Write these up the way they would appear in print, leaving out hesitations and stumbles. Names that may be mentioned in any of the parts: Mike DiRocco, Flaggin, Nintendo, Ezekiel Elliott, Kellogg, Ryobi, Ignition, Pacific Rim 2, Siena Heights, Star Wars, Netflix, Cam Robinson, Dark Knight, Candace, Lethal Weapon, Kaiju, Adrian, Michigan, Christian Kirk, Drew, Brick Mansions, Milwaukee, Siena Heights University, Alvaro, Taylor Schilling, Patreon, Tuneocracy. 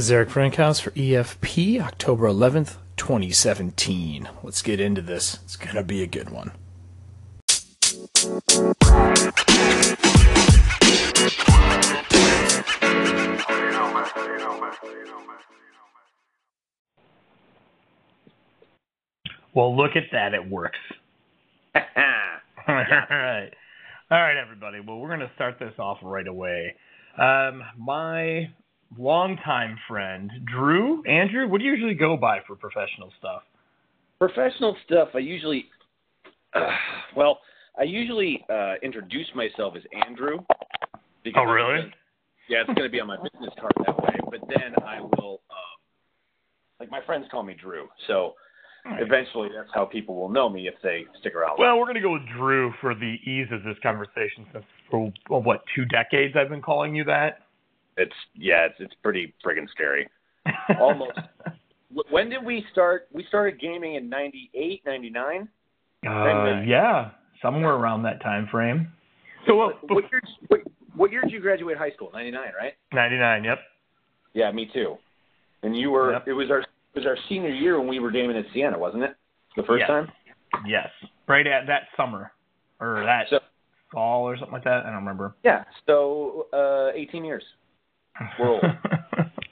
This is Eric Frankhouse for EFP, October 11th, 2017. Let's get into this. It's going to be a good one. Well, look at that. It works. All right. All right, everybody. Well, we're going to start this off right away. My longtime friend, Drew. Andrew, what do you usually go by for professional stuff? Professional stuff, I usually, introduce myself as Andrew. Oh, really? Yeah, it's going to be on my business card that way. But then I will, my friends call me Drew. So eventually that's how people will know me if they stick around. Well, we're going to go with Drew for the ease of this conversation since for, what, 2 decades I've been calling you that? It's pretty friggin' scary. Almost. When did we start? We started gaming in 98, 99? Yeah, somewhere around that time frame. So what year did you graduate high school? 99, right? 99, yep. Yeah, me too. And you were, yep. It was our senior year when we were gaming at Siena, wasn't it? The first time? Yes, right at that summer. Or that fall or something like that. I don't remember. Yeah, so 18 years. We're old.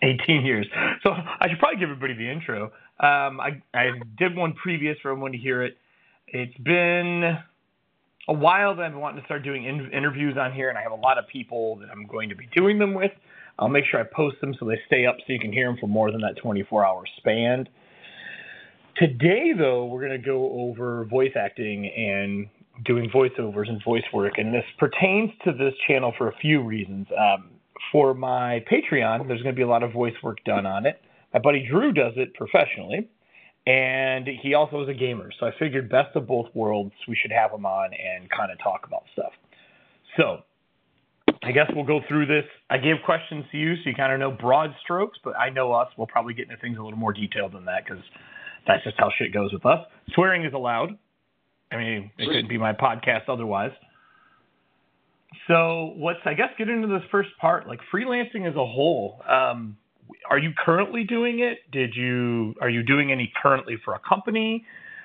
18 years. So I should probably give everybody the intro. I did one previous for everyone to hear it. It's been a while that I've been wanting to start doing interviews on here, and I have a lot of people that I'm going to be doing them with. I'll make sure I post them so they stay up so you can hear them for more than that 24-hour span. Today, though, we're going to go over voice acting and doing voiceovers and voice work, and this pertains to this channel for a few reasons. For my Patreon, there's going to be a lot of voice work done on it. My buddy Drew does it professionally, and he also is a gamer. So I figured best of both worlds, we should have him on and kind of talk about stuff. So I guess we'll go through this. I gave questions to you, so you kind of know broad strokes, but I know us. We'll probably get into things a little more detailed than that because that's just how shit goes with us. Swearing is allowed. I mean, it couldn't be my podcast otherwise. So let's, I guess, get into this first part, like freelancing as a whole. Are you currently doing it? Are you doing any currently for a company?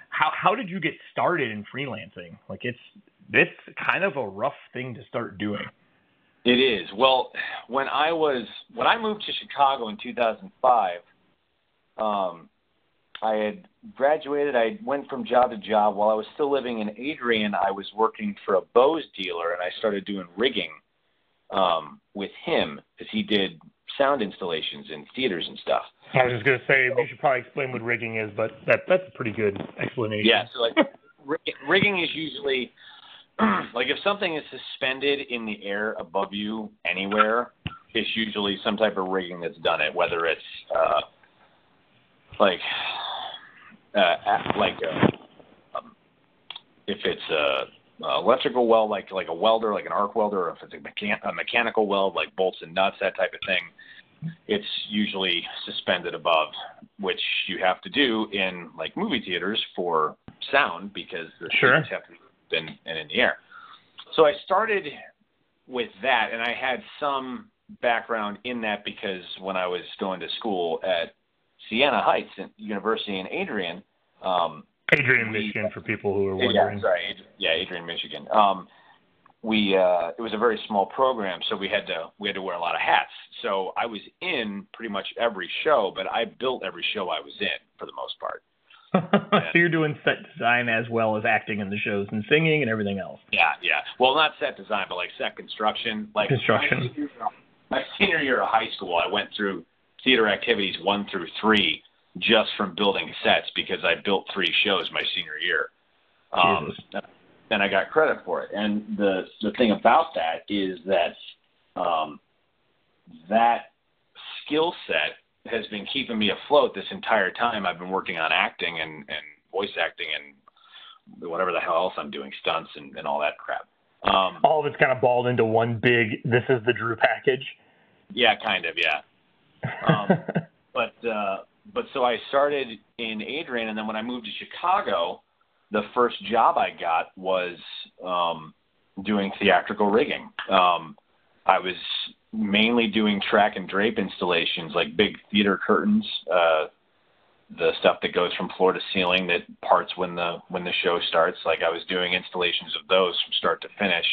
How did you get started in freelancing? Like it's kind of a rough thing to start doing. It is. Well, when I moved to Chicago in 2005, I had graduated. I went from job to job. While I was still living in Adrian, I was working for a Bose dealer, and I started doing rigging with him because he did sound installations in theaters and stuff. I was just going to say, you should probably explain what rigging is, but that's a pretty good explanation. Yeah, so rigging is usually if something is suspended in the air above you anywhere, it's usually some type of rigging that's done it, whether it's if it's an electrical weld, like a welder, like an arc welder, or if it's a mechanical weld, like bolts and nuts, that type of thing, it's usually suspended above, which you have to do in like movie theaters for sound because the things have to be in the air. So I started with that, and I had some background in that because when I was going to school at Siena Heights University in Adrian. Michigan, for people who are wondering. Yeah, sorry. Yeah, Adrian, Michigan. It was a very small program, so we had to wear a lot of hats. So I was in pretty much every show, but I built every show I was in for the most part. So you're doing set design as well as acting in the shows and singing and everything else. Yeah. Well, not set design, but set construction. My senior year of high school, I went through theater activities 1 through 3 just from building sets because I built 3 shows my senior year. And I got credit for it. And the thing about that is that that skill set has been keeping me afloat this entire time. I've been working on acting and voice acting and whatever the hell else I'm doing, stunts and all that crap. All of it's kind of balled into one big, this is the Drew package. Yeah, kind of, yeah. But so I started in Adrian, and then when I moved to Chicago, the first job I got was doing theatrical rigging. I was mainly doing track and drape installations, like big theater curtains, the stuff that goes from floor to ceiling that parts when the show starts. Like I was doing installations of those from start to finish.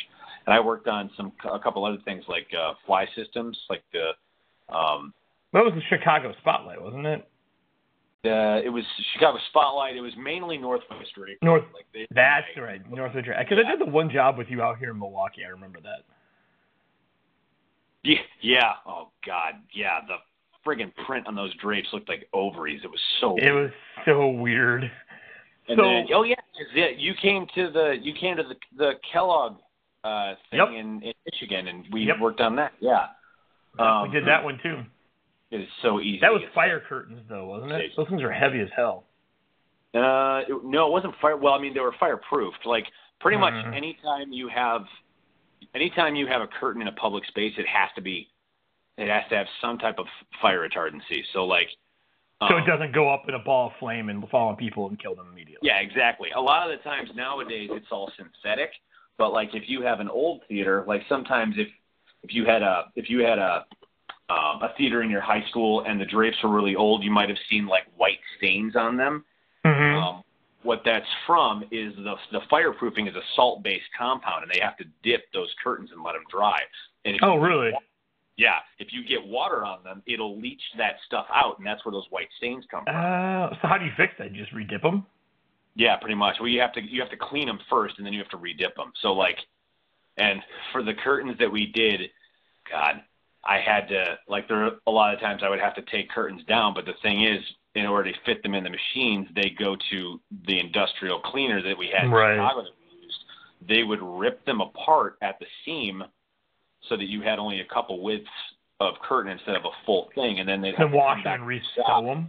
And I worked on a couple other things like fly systems, like the that was the Chicago Spotlight, wasn't it? It was Chicago Spotlight. It was mainly Northwestern. That's right, Northwestern. Because I did the one job with you out here in Milwaukee. I remember that. Yeah. Oh God. Yeah. The friggin' print on those drapes looked like ovaries. It was so weird. It was so weird. And so, then, oh yeah, you came to the Kellogg thing in Michigan, and we worked on that. Yeah. We did that one too. It is so easy. That was fire curtains, though, wasn't it? Those things are heavy as hell. No, it wasn't fire. Well, I mean, they were fireproofed. Like pretty much anytime you have a curtain in a public space, it has to have some type of fire retardancy. So like, so it doesn't go up in a ball of flame and fall on people and kill them immediately. Yeah, exactly. A lot of the times nowadays it's all synthetic, but like if you have an old theater, like sometimes if you had a theater in your high school and the drapes were really old, you might have seen like white stains on them. Mm-hmm. What that's from is the fireproofing is a salt-based compound, and they have to dip those curtains and let them dry. And really? Yeah. If you get water on them, it'll leach that stuff out, and that's where those white stains come from. So how do you fix that? Just redip them? Yeah, pretty much. Well, you have to clean them first, and then you have to redip them. So like, and for the curtains that we did, God, I had to like a lot of times I would have to take curtains down, but the thing is, in order to fit them in the machines, they go to the industrial cleaner that we had in Chicago that we used. They would rip them apart at the seam so that you had only a couple widths of curtain instead of a full thing, and then they'd have to wash them and resew them.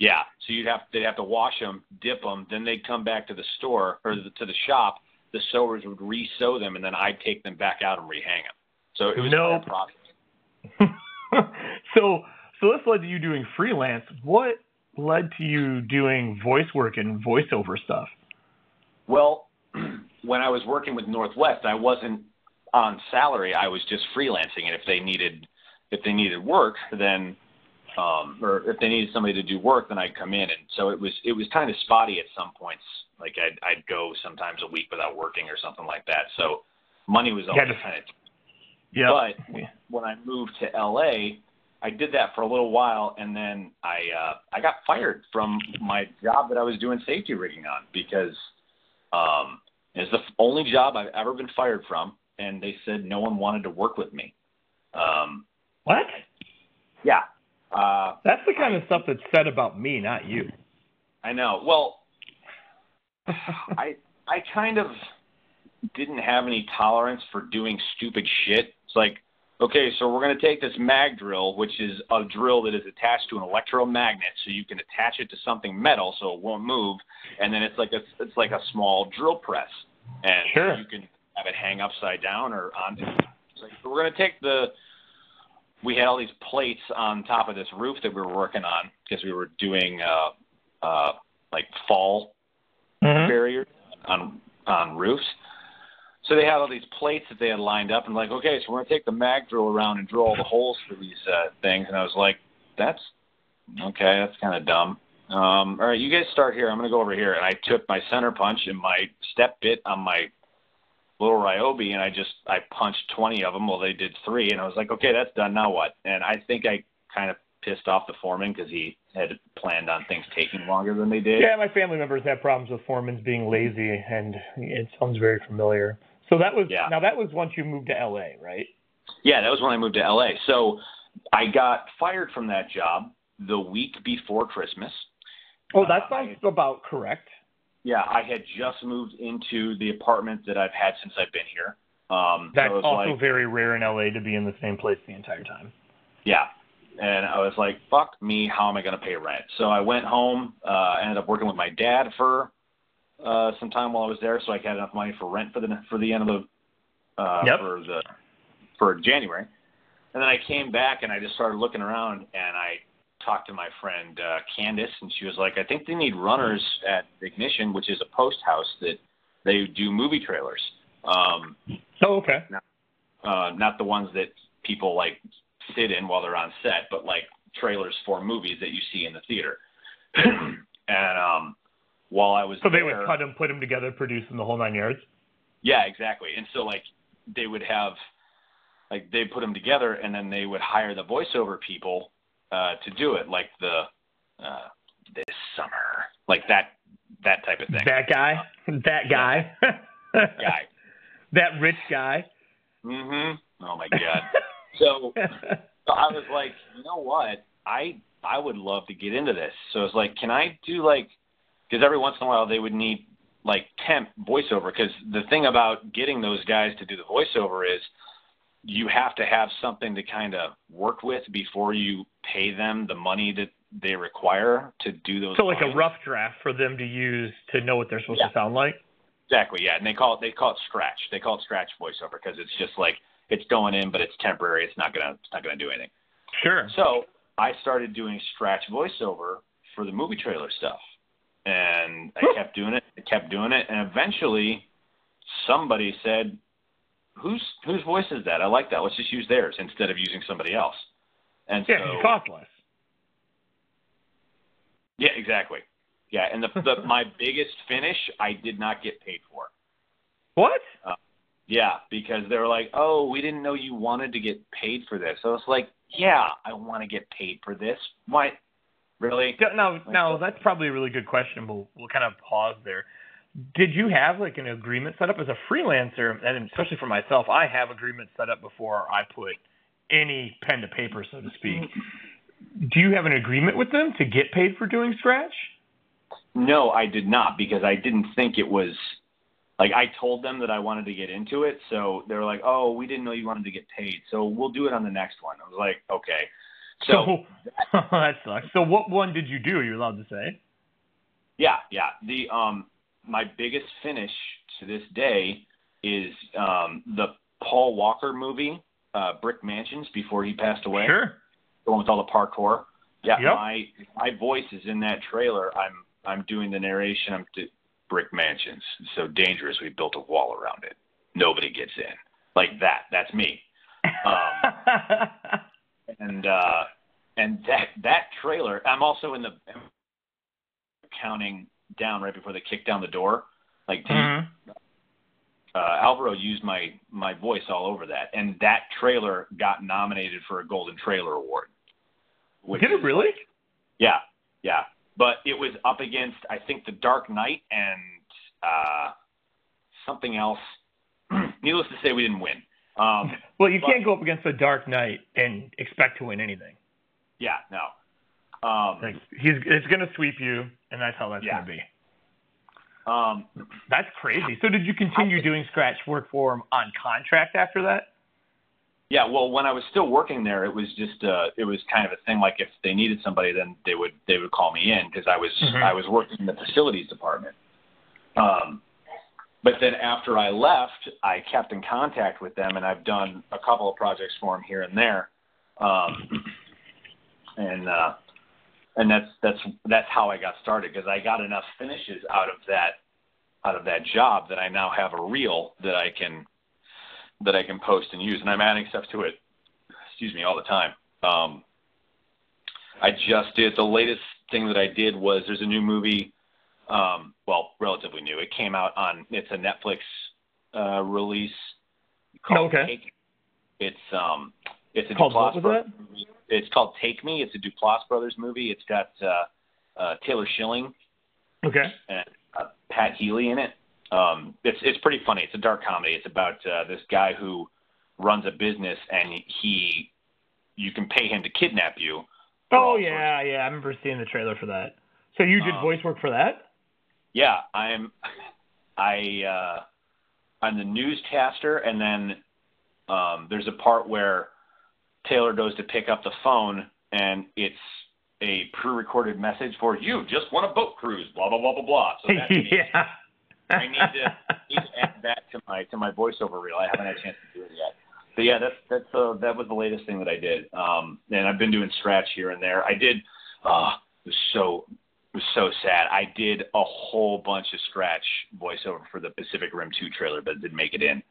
Yeah, so they'd have to wash them, dip them, then they'd come back to the store or to the shop. The sewers would resew them, and then I'd take them back out and rehang them. So it was a bad process. So this led to you doing freelance. What led to you doing voice work and voiceover stuff? Well, when I was working with Northwest, I wasn't on salary. I was just freelancing, and if they needed work, then or if they needed somebody to do work, then I'd come in. And so it was kind of spotty at some points. Like I'd go sometimes a week without working or something like that. So money was always kind of. Yep. But when I moved to L.A., I did that for a little while, and then I got fired from my job that I was doing safety rigging on because it's the only job I've ever been fired from, and they said no one wanted to work with me. What? Yeah. That's the kind of stuff that's said about me, not you. I know. Well, I kind of didn't have any tolerance for doing stupid shit. It's like, okay, so we're going to take this mag drill, which is a drill that is attached to an electromagnet, so you can attach it to something metal so it won't move, and then it's like a small drill press, and you can have it hang upside down or on. It's like, so we're going to take we had all these plates on top of this roof that we were working on because we were doing like fall barriers on roofs. So they had all these plates that they had lined up, and like, okay, so we're going to take the mag drill around and drill all the holes for these things. And I was like, that's kind of dumb. All right, you guys start here. I'm going to go over here. And I took my center punch and my step bit on my little Ryobi, and I punched 20 of them. Well, they did 3, and I was like, okay, that's done. Now what? And I think I kind of pissed off the foreman because he had planned on things taking longer than they did. Yeah, my family members have problems with foremen being lazy, and it sounds very familiar. So that was now that was once you moved to L.A., right? Yeah, that was when I moved to L.A. So I got fired from that job the week before Christmas. Oh, that sounds about correct. Yeah, I had just moved into the apartment that I've had since I've been here. That's so also like, very rare in L.A. to be in the same place the entire time. Yeah. And I was like, fuck me, how am I going to pay rent? So I went home, ended up working with my dad for some time while I was there, so I had enough money for rent for the end of the for January. And then I came back and I just started looking around, and I talked to my friend Candace, and she was like, I think they need runners at Ignition, which is a post house that they do movie trailers. Oh, okay. Now, not the ones that people like sit in while they're on set, but like trailers for movies that you see in the theater. And while I was there, they would cut them, put them together, produce them, the whole nine yards. Yeah, exactly. And so like they would have like they put them together, and then they would hire the voiceover people to do it, like the this summer, like that type of thing. That guy, guy, that rich guy. Mm-hmm. Oh my God. So I was like, you know what? I would love to get into this. So I was like, can I do like, because every once in a while they would need like temp voiceover. Because the thing about getting those guys to do the voiceover is you have to have something to kind of work with before you pay them the money that they require to do those. So like a rough draft for them to use to know what they're supposed to sound like. Exactly. Yeah. And they call it scratch. They call it scratch voiceover because it's just like, it's going in, but it's temporary. It's not gonna do anything. Sure. So I started doing scratch voiceover for the movie trailer stuff, and I kept doing it. And eventually, somebody said, "Whose voice is that? I like that. Let's just use theirs instead of using somebody else." And yeah, so it costs less. Yeah, exactly. Yeah, and my biggest finish, I did not get paid for. What? Yeah, because they were like, oh, we didn't know you wanted to get paid for this. So I was like, yeah, I want to get paid for this. Why? Really? No, that's probably a really good question. We'll kind of pause there. Did you have like an agreement set up as a freelancer? And especially for myself, I have agreements set up before I put any pen to paper, so to speak. Do you have an agreement with them to get paid for doing scratch? No, I did not, because I didn't think it was... Like, I told them that I wanted to get into it, so they were like, oh, we didn't know you wanted to get paid, so we'll do it on the next one. I was like, okay. So that sucks. So what one did you do? Are you allowed to say? Yeah. The my biggest finish to this day is the Paul Walker movie, Brick Mansions, before he passed away. Sure. The one with all the parkour. Yeah, yep. My voice is in that trailer. I'm doing the narration. Brick Mansions, so dangerous we built a wall around it. Nobody gets in. Like that. That's me. And that trailer, I'm also in the counting down right before they kick down the door. Like Alvaro used my voice all over that, and that trailer got nominated for a Golden Trailer Award. Did it really? Yeah. But it was up against, I think, the Dark Knight and something else. Needless to say, we didn't win. Well, you can't go up against the Dark Knight and expect to win anything. Yeah, no. It's going to sweep you, and that's how that's going to be. That's crazy. So did you continue doing scratch work for him on contract after that? Yeah, well, when I was still working there, it was just it was kind of a thing. Like if they needed somebody, then they would call me in because I was working in the facilities department. But then after I left, I kept in contact with them, and I've done a couple of projects for them here and there, and that's how I got started, because I got enough finishes out of that job that I now have a reel that I can post and use, and I'm adding stuff to it, excuse me, all the time. I just did, the latest thing that I did was, there's a new movie, relatively new. It came out it's a Netflix release called Take Me. It's a Duplass Brothers movie. It's called Take Me. It's a Duplass Brothers movie. It's got Taylor Schilling and Pat Healy in it. It's pretty funny. It's a dark comedy. It's about this guy who runs a business, and you can pay him to kidnap you. Oh yeah, yeah. I remember seeing the trailer for that. So you did voice work for that? Yeah, I'm the newscaster, and then there's a part where Taylor goes to pick up the phone, and it's a pre-recorded message for you. Just won a boat cruise. Blah blah blah blah blah. So yeah. I need to add that to my voiceover reel. I haven't had a chance to do it yet. But yeah, that was the latest thing that I did. And I've been doing scratch here and there. I did. It was so sad. I did a whole bunch of scratch voiceover for the Pacific Rim 2 trailer, but it didn't make it in.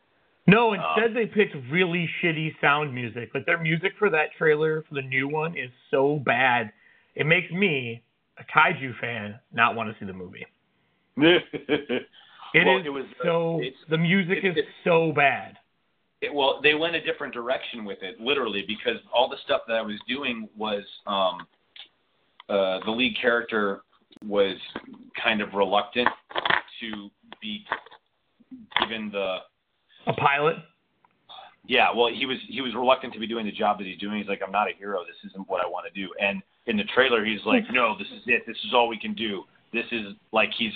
No, instead they picked really shitty sound music. Like, their music for that trailer, for the new one, is so bad. It makes me, a Kaiju fan, not want to see the movie. The music is so bad. They went a different direction with it, literally, because all the stuff that I was doing was the lead character was kind of reluctant to be given a pilot. Yeah, well, he was reluctant to be doing the job that he's doing. He's like, I'm not a hero. This isn't what I want to do. And in the trailer, he's like, no, this is it. This is all we can do. This is like he's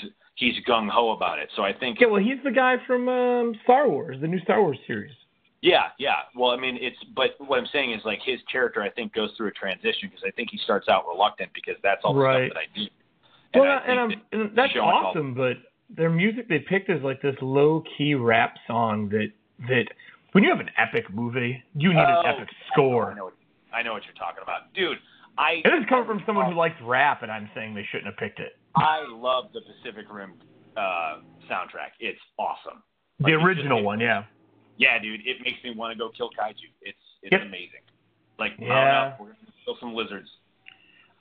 gung ho about it. So I think he's the guy from Star Wars, the new Star Wars series. Yeah. Well, I mean, but what I'm saying is, like, his character, I think, goes through a transition because I think he starts out reluctant because that's all the stuff that I do. And that's awesome, but their music they picked is like this low-key rap song that when you have an epic movie, you need an epic score. I know what you're talking about. Dude, it is coming from someone who likes rap, and I'm saying they shouldn't have picked it. I love the Pacific Rim soundtrack. It's awesome. Like, the original one, yeah. Yeah, dude, it makes me want to go kill Kaiju. It's amazing. Like, yeah. We're going to kill some lizards.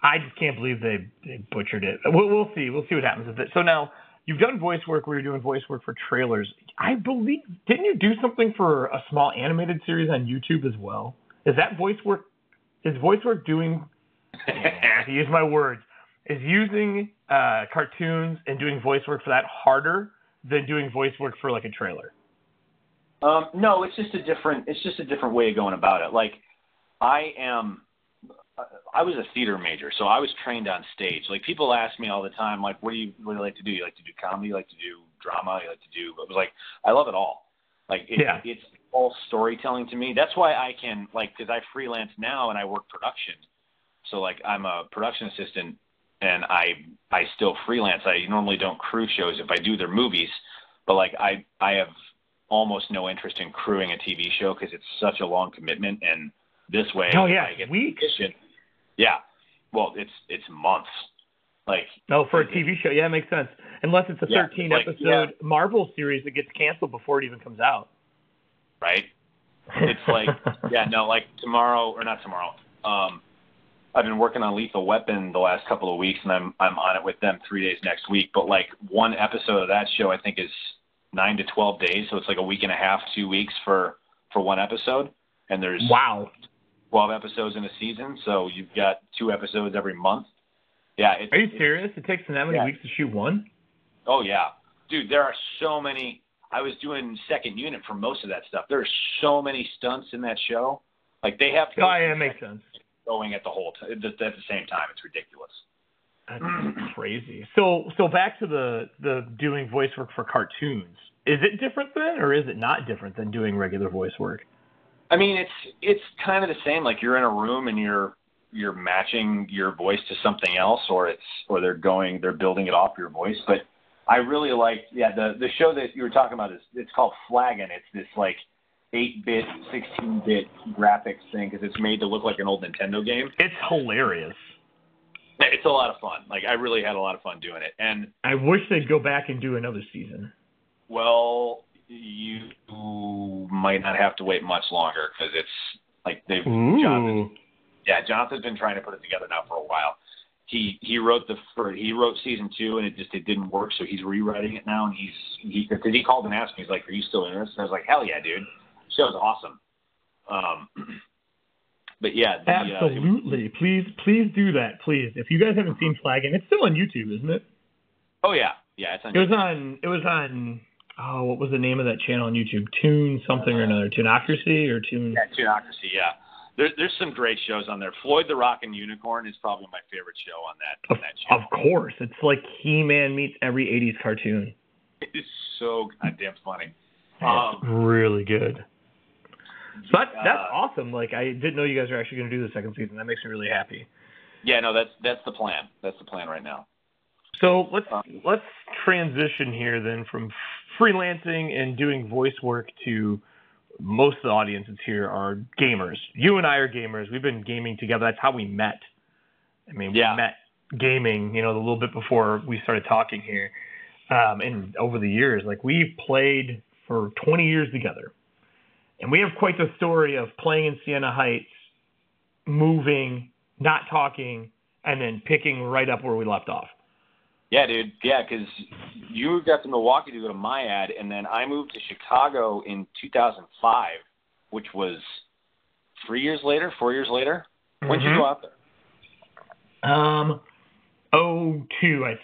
I just can't believe they butchered it. We'll see. We'll see what happens with it. So now, you've done voice work where you're doing voice work for trailers. I believe, didn't you do something for a small animated series on YouTube as well? To use my words, is using cartoons and doing voice work for that harder than doing voice work for, like, a trailer? No, it's just a different way of going about it. Like, I was a theater major, so I was trained on stage. Like, people ask me all the time, like, what do you like to do? You like to do comedy? You like to do drama? You like to do... It was like, I love it all. Like, it's all storytelling to me. That's why I can, like, because I freelance now and I work production. So, like, I'm a production assistant and I still freelance. I normally don't crew shows. If I do, they're movies. But, like, I have almost no interest in crewing a TV show because it's such a long commitment. And this way... Oh, yeah, I get weeks. Yeah. Well, it's months. Like, no, for a TV show. Yeah, it makes sense. Unless it's a 13-episode Marvel series that gets canceled before it even comes out. Right? It's like, I've been working on Lethal Weapon the last couple of weeks, and I'm on it with them 3 days next week. But, like, one episode of that show I think is 9 to 12 days, so it's like a week and a half, 2 weeks for one episode. And there's 12 episodes in a season, so you've got 2 episodes every month. Yeah. Are you serious? It takes that many weeks to shoot one? Oh, yeah. Dude, there are so many. I was doing second unit for most of that stuff. There are so many stunts in that show. Like, they have to that makes sense. Going at the whole time, at the same time. It's ridiculous. That's crazy. So back to the doing voice work for cartoons. Is it different then, or is it not different than doing regular voice work? I mean, it's kind of the same. Like, you're in a room and you're matching your voice to something else, or they're building it off your voice. But I really like the show that you were talking about is, it's called Flaggin. It's this, like, 8-bit, 16-bit graphics thing because it's made to look like an old Nintendo game. It's hilarious. It's a lot of fun. Like, I really had a lot of fun doing it, and I wish they'd go back and do another season. Well, you might not have to wait much longer because it's like Jonathan's been trying to put it together now for a while. He wrote season 2 and it didn't work, so he's rewriting it now. And he called and asked me, he's like, "Are you still interested?" And I was like, "Hell yeah, dude! The show's awesome." But yeah, absolutely. Please do that, please. If you guys haven't seen Flaggin, it's still on YouTube, isn't it? Oh yeah, it's on. What was the name of that channel on YouTube? Tune something or another. Tuneocracy or Tune... Yeah, Tuneocracy, yeah. There's some great shows on there. Floyd the Rockin' Unicorn is probably my favorite show on that channel. Of course. It's like He-Man meets every 80s cartoon. It is so goddamn funny. It's really good. So that's awesome. Like, I didn't know you guys are actually going to do the second season. That makes me really happy. Yeah, no, that's the plan. That's the plan right now. So let's transition here then from freelancing and doing voice work to most of the audiences here are gamers. You and I are gamers. We've been gaming together. That's how we met. I mean, we met gaming, a little bit before we started talking here. And over the years, like, we played for 20 years together. And we have quite the story of playing in Siena Heights, moving, not talking, and then picking right up where we left off. Yeah, dude. Yeah, because you got to Milwaukee to go to my ad, and then I moved to Chicago in 2005, which was 4 years later. When did you go out there? 02, I think.